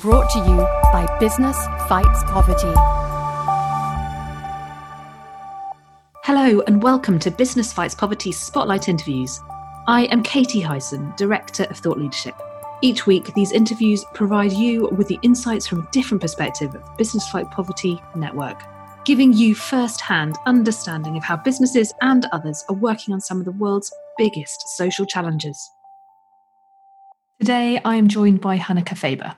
Brought to you by Business Fights Poverty. Hello and welcome to Business Fights Poverty Spotlight Interviews. I am Katie Heisen, Director of Thought Leadership. Each week, these interviews provide you with the insights from a different perspective of the Business Fight Poverty Network, giving you first-hand understanding of how businesses and others are working on some of the world's biggest social challenges. Today, I am joined by Hanneke Faber.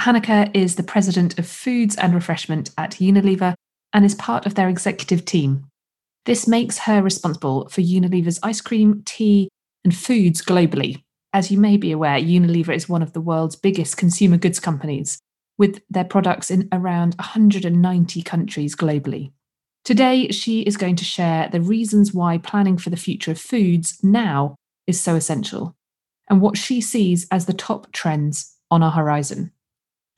Hanneke is the President of Foods and Refreshment at Unilever and is part of their executive team. This makes her responsible for Unilever's ice cream, tea, and foods globally. As you may be aware, Unilever is one of the world's biggest consumer goods companies, with their products in around 190 countries globally. Today, she is going to share the reasons why planning for the future of foods now is so essential, and what she sees as the top trends on our horizon.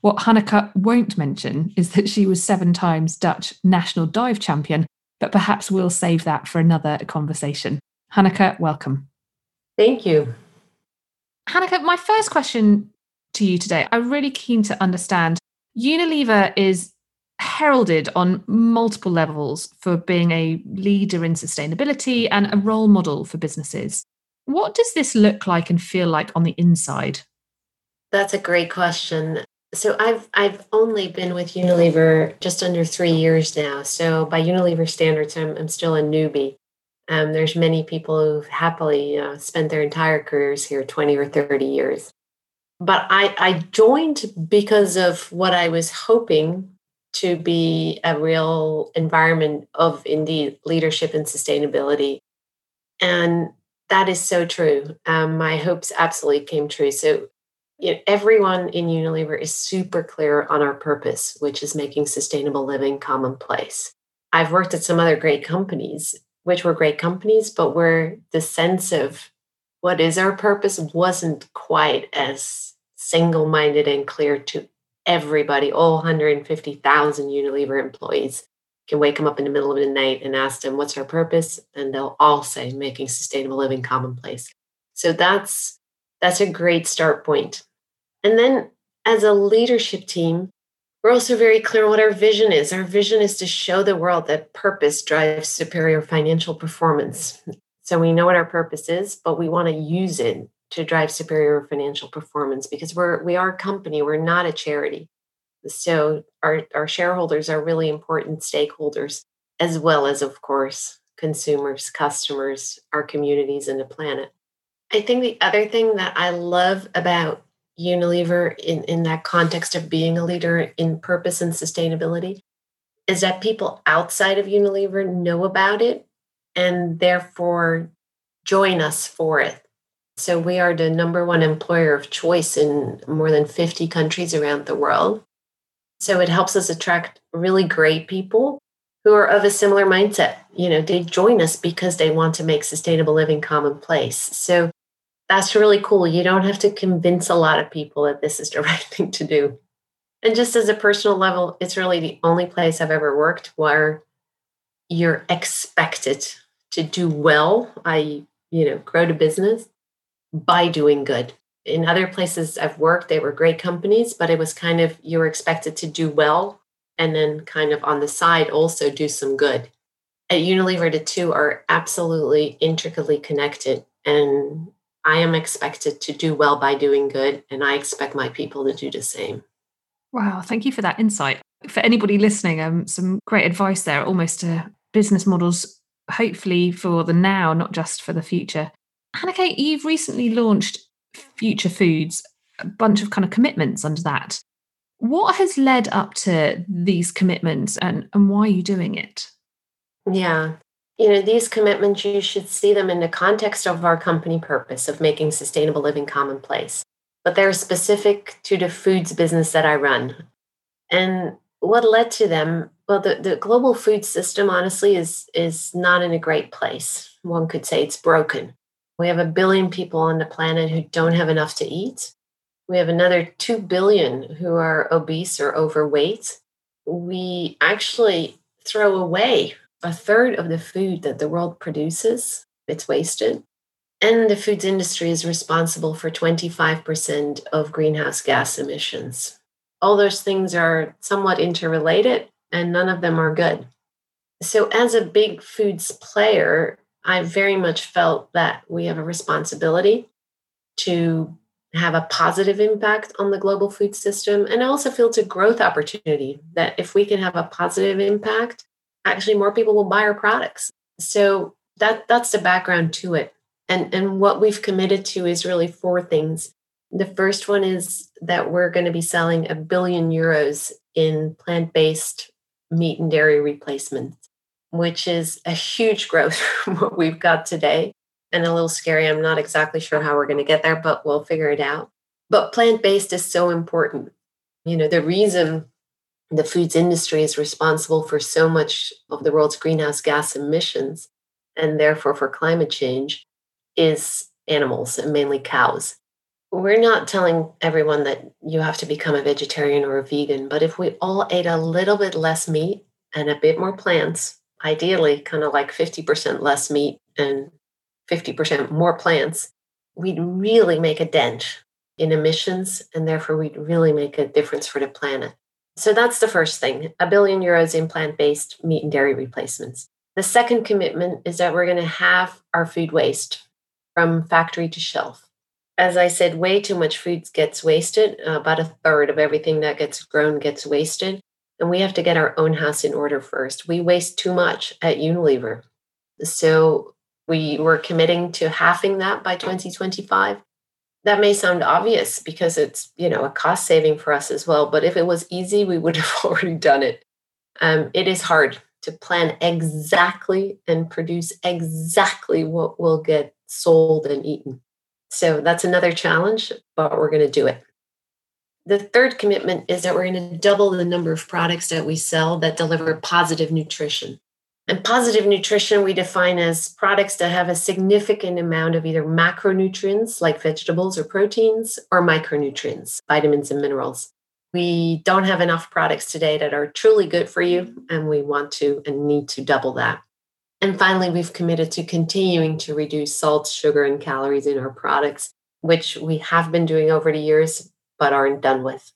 What Hanneke won't mention is that she was 7 times Dutch national dive champion, but perhaps we'll save that for another conversation. Hanneke, welcome. Thank you. Hanneke, my first question to you today, I'm really keen to understand. Unilever is heralded on multiple levels for being a leader in sustainability and a role model for businesses. What does this look like and feel like on the inside? That's a great question. So I've only been with Unilever just under 3 years now. So by Unilever standards, I'm still a newbie. There's many people who've happily spent their entire careers here, 20 or 30 years. But I joined because of what I was hoping to be a real environment of, indeed, leadership and sustainability. And that is so true. My hopes absolutely came true. So everyone in Unilever is super clear on our purpose, which is making sustainable living commonplace. I've worked at some other great companies, which were great companies, but where the sense of what is our purpose wasn't quite as single-minded and clear to everybody. All 150,000 Unilever employees can wake them up in the middle of the night and ask them, what's our purpose? And they'll all say, making sustainable living commonplace. So that's a great start point. And then as a leadership team, we're also very clear what our vision is. Our vision is to show the world that purpose drives superior financial performance. So we know what our purpose is, but we want to use it to drive superior financial performance because we are a company, we're not a charity. So our shareholders are really important stakeholders, as well as, of course, consumers, customers, our communities, and the planet. I think the other thing that I love about Unilever in that context of being a leader in purpose and sustainability is that people outside of Unilever know about it and therefore join us for it. So we are the number 1 employer of choice in more than 50 countries around the world. So it helps us attract really great people who are of a similar mindset. They join us because they want to make sustainable living commonplace. So that's really cool. You don't have to convince a lot of people that this is the right thing to do. And just as a personal level, it's really the only place I've ever worked where you're expected to do well. I grow the business by doing good. In other places I've worked, they were great companies, but it was kind of, you were expected to do well and then kind of on the side also do some good. At Unilever, the two are absolutely intricately connected, and I am expected to do well by doing good, and I expect my people to do the same. Wow, thank you for that insight. For anybody listening, some great advice there, almost business models, hopefully for the now, not just for the future. Hanneke, you've recently launched Future Foods, a bunch of kind of commitments under that. What has led up to these commitments and why are you doing it? Yeah. These commitments, you should see them in the context of our company purpose of making sustainable living commonplace. But they're specific to the foods business that I run. And what led to them? Well, the global food system, honestly, is not in a great place. One could say it's broken. We have 1 billion people on the planet who don't have enough to eat. We have another 2 billion who are obese or overweight. We actually throw away 1/3 of the food that the world produces. It's wasted. And the foods industry is responsible for 25% of greenhouse gas emissions. all those things are somewhat interrelated and none of them are good. So as a big foods player, I very much felt that we have a responsibility to have a positive impact on the global food system. And I also feel it's a growth opportunity that if we can have a positive impact, actually more people will buy our products. So that's the background to it. And what we've committed to is really 4 things. The first one is that we're going to be selling €1 billion in plant-based meat and dairy replacements, which is a huge growth from what we've got today and a little scary. I'm not exactly sure how we're going to get there, but we'll figure it out. But plant-based is so important. You know, the reason the foods industry is responsible for so much of the world's greenhouse gas emissions and therefore for climate change is animals and mainly cows. We're not telling everyone that you have to become a vegetarian or a vegan, but if we all ate a little bit less meat and a bit more plants, ideally kind of like 50% less meat and 50% more plants, we'd really make a dent in emissions and therefore we'd really make a difference for the planet. So that's the first thing, €1 billion in plant-based meat and dairy replacements. The second commitment is that we're going to halve our food waste from factory to shelf. As I said, way too much food gets wasted. About 1/3 of everything that gets grown gets wasted. And we have to get our own house in order first. We waste too much at Unilever. So we were committing to halving that by 2025. That may sound obvious because it's, you know, a cost saving for us as well. But if it was easy, we would have already done it. It is hard to plan exactly and produce exactly what will get sold and eaten. So that's another challenge, but we're going to do it. The third commitment is that we're going to double the number of products that we sell that deliver positive nutrition. And positive nutrition we define as products that have a significant amount of either macronutrients like vegetables or proteins or micronutrients, vitamins and minerals. We don't have enough products today that are truly good for you, and we want to and need to double that. And finally, we've committed to continuing to reduce salt, sugar, and calories in our products, which we have been doing over the years, but aren't done with.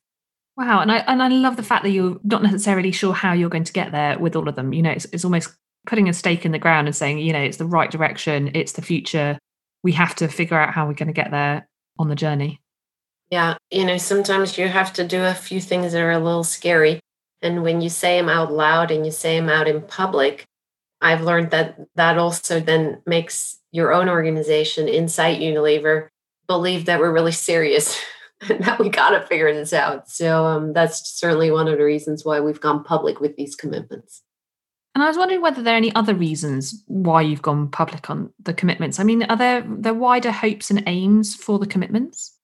Wow. And I love the fact that you're not necessarily sure how you're going to get there with all of them. You know, it's almost putting a stake in the ground and saying, you know, it's the right direction. It's the future. We have to figure out how we're going to get there on the journey. Yeah. You know, sometimes you have to do a few things that are a little scary. And when you say them out loud and you say them out in public, I've learned that also then makes your own organization inside Unilever believe that we're really serious and that we got to figure this out. So that's certainly one of the reasons why we've gone public with these commitments. And I was wondering whether there are any other reasons why you've gone public on the commitments. I mean, are there wider hopes and aims for the commitments?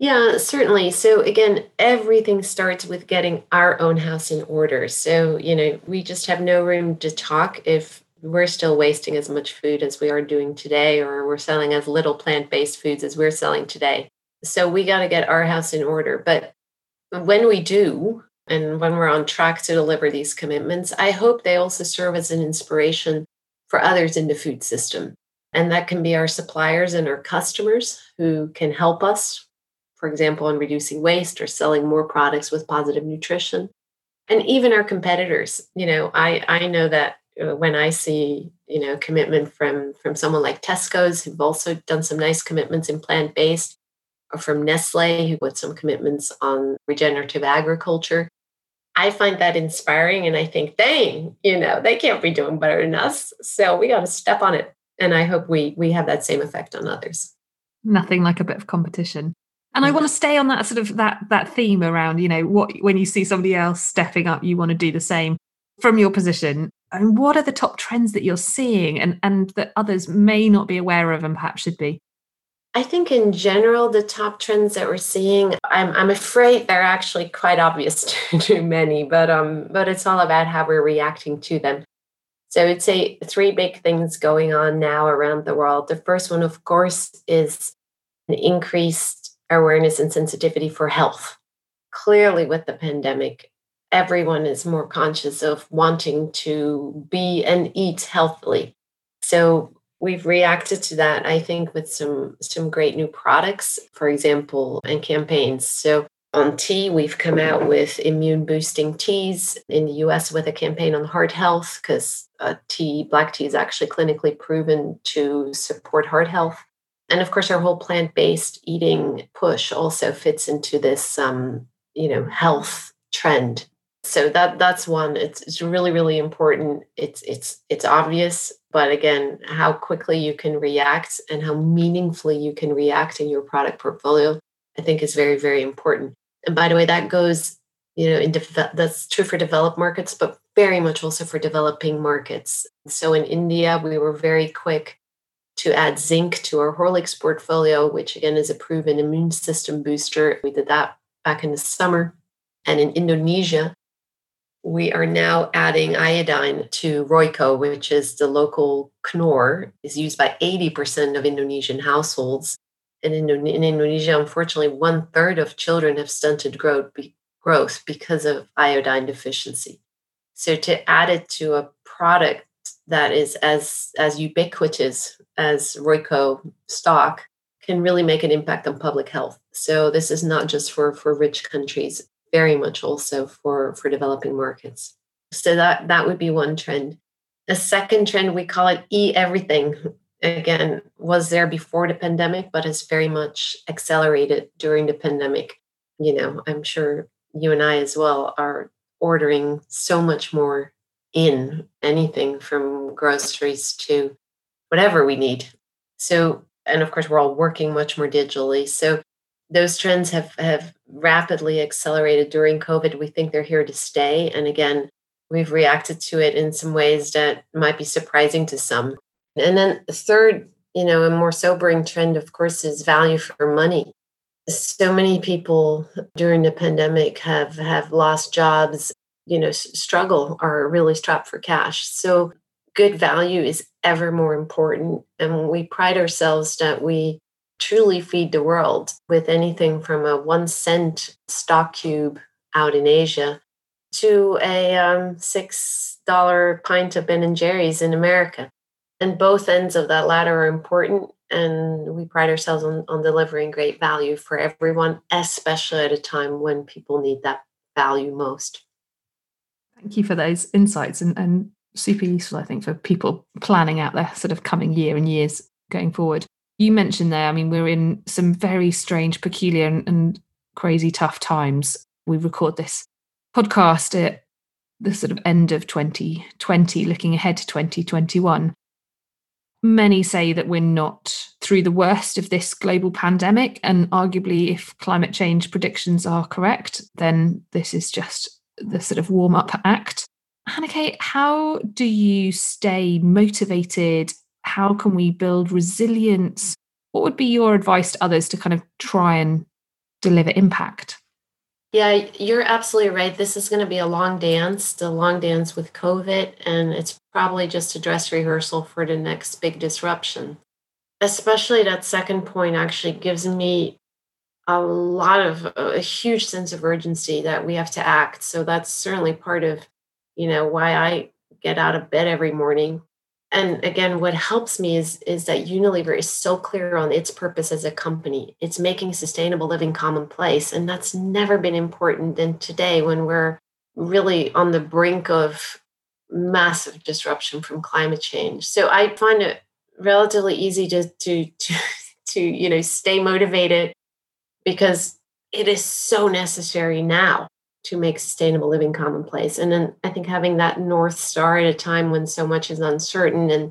Yeah, certainly. So again, everything starts with getting our own house in order. So, you know, we just have no room to talk if we're still wasting as much food as we are doing today, or we're selling as little plant-based foods as we're selling today. So we got to get our house in order. But when we do, and when we're on track to deliver these commitments, I hope they also serve as an inspiration for others in the food system. And that can be our suppliers and our customers who can help us, for example, on reducing waste or selling more products with positive nutrition. And even our competitors, you know, I know that when I see, you know, commitment from someone like Tesco's, who've also done some nice commitments in plant-based, or from Nestlé, who put some commitments on regenerative agriculture, I find that inspiring. And I think, dang, you know, they can't be doing better than us. So we got to step on it. And I hope we have that same effect on others. Nothing like a bit of competition. And I want to stay on that sort of that theme around, you know, what when you see somebody else stepping up, you want to do the same from your position. And what are the top trends that you're seeing and that others may not be aware of and perhaps should be? I think in general, the top trends that we're seeing, I'm afraid they're actually quite obvious to many, but it's all about how we're reacting to them. So I'd say 3 big things going on now around the world. The first one, of course, is an increased awareness and sensitivity for health. Clearly, with the pandemic, everyone is more conscious of wanting to be and eat healthily. So we've reacted to that, I think, with some great new products, for example, and campaigns. So On tea, we've come out with immune boosting teas in the US with a campaign on heart health, because black tea is actually clinically proven to support heart health. And of course, our whole plant-based eating push also fits into this, health trend. So that's one. It's really, really important. It's obvious, but again, how quickly you can react and how meaningfully you can react in your product portfolio, I think is very, very important. And by the way, that goes, that's true for developed markets, but very much also for developing markets. So in India, we were very quick to add zinc to our Horlicks portfolio, which again is a proven immune system booster. We did that back in the summer. And in Indonesia, we are now adding iodine to Royco, which is the local Knorr, is used by 80% of Indonesian households. And in Indonesia, unfortunately, 1/3 of children have stunted growth because of iodine deficiency. So to add it to a product that is as ubiquitous as Royco stock can really make an impact on public health. So this is not just for rich countries, very much also for developing markets. So that would be one trend. A second trend, we call it e-everything. Again, was there before the pandemic, but has very much accelerated during the pandemic. I'm sure you and I as well are ordering so much more in anything from groceries to whatever we need. So, and of course, we're all working much more digitally. So those trends have rapidly accelerated during COVID. We think they're here to stay. And again, we've reacted to it in some ways that might be surprising to some. And then the third, a more sobering trend, of course, is value for money. So many people during the pandemic have lost jobs, struggle, are really strapped for cash. So good value is ever more important. And we pride ourselves that we truly feed the world with anything from a 1 cent stock cube out in Asia to a $6 pint of Ben and Jerry's in America. And both ends of that ladder are important. And we pride ourselves on delivering great value for everyone, especially at a time when people need that value most. Thank you for those insights and super useful, I think, for people planning out their sort of coming year and years going forward. You mentioned there, we're in some very strange, peculiar and crazy tough times. We record this podcast at the sort of end of 2020, looking ahead to 2021. Many say that we're not through the worst of this global pandemic, and arguably if climate change predictions are correct, then this is just the sort of warm-up act. Hanneke, how do you stay motivated? How can we build resilience? What would be your advice to others to kind of try and deliver impact? Yeah, you're absolutely right. This is going to be the long dance with COVID, and it's probably just a dress rehearsal for the next big disruption. Especially that second point actually gives me a huge sense of urgency that we have to act. So that's certainly part of, why I get out of bed every morning. And again, what helps me is that Unilever is so clear on its purpose as a company. It's making sustainable living commonplace. And that's never been important than today when we're really on the brink of massive disruption from climate change. So I find it relatively easy to stay motivated because it is so necessary now to make sustainable living commonplace. And then I think having that North Star at a time when so much is uncertain and,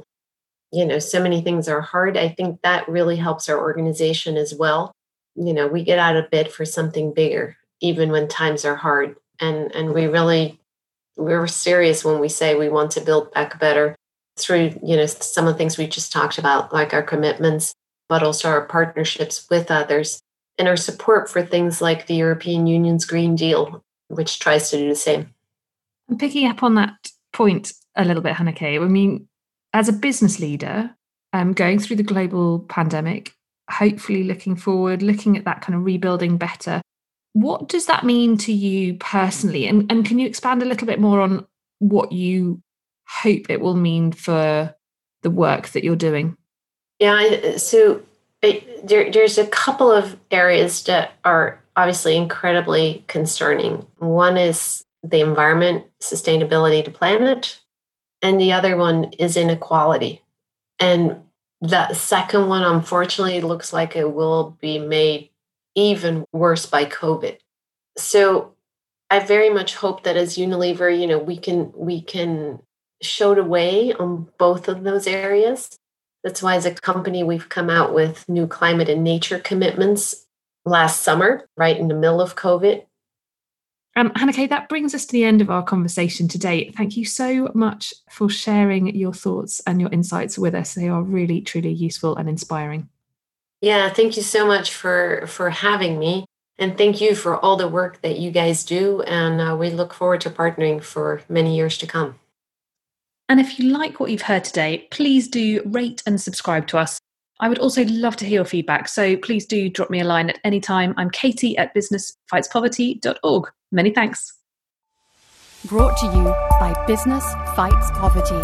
so many things are hard, I think that really helps our organization as well. We get out of bed for something bigger, even when times are hard. And we're serious when we say we want to build back better through, some of the things we just talked about, like our commitments, but also our partnerships with others and our support for things like the European Union's Green Deal, which tries to do the same. I'm picking up on that point a little bit, Hanneke. As a business leader, going through the global pandemic, hopefully looking forward, looking at that kind of rebuilding better, what does that mean to you personally? And can you expand a little bit more on what you hope it will mean for the work that you're doing? Yeah, so there's a couple of areas that are obviously incredibly concerning. One is the environment, sustainability to planet, and the other one is inequality. And that second one, unfortunately, looks like it will be made even worse by COVID. So I very much hope that as Unilever, we can show the way on both of those areas. That's why as a company, we've come out with new climate and nature commitments last summer, right in the middle of COVID. Hanneke, that brings us to the end of our conversation today. Thank you so much for sharing your thoughts and your insights with us. They are really, truly useful and inspiring. Yeah, thank you so much for having me. And thank you for all the work that you guys do. And we look forward to partnering for many years to come. And if you like what you've heard today, please do rate and subscribe to us. I would also love to hear your feedback, so please do drop me a line at any time. I'm Katie at businessfightspoverty.org. Many thanks. Brought to you by Business Fights Poverty.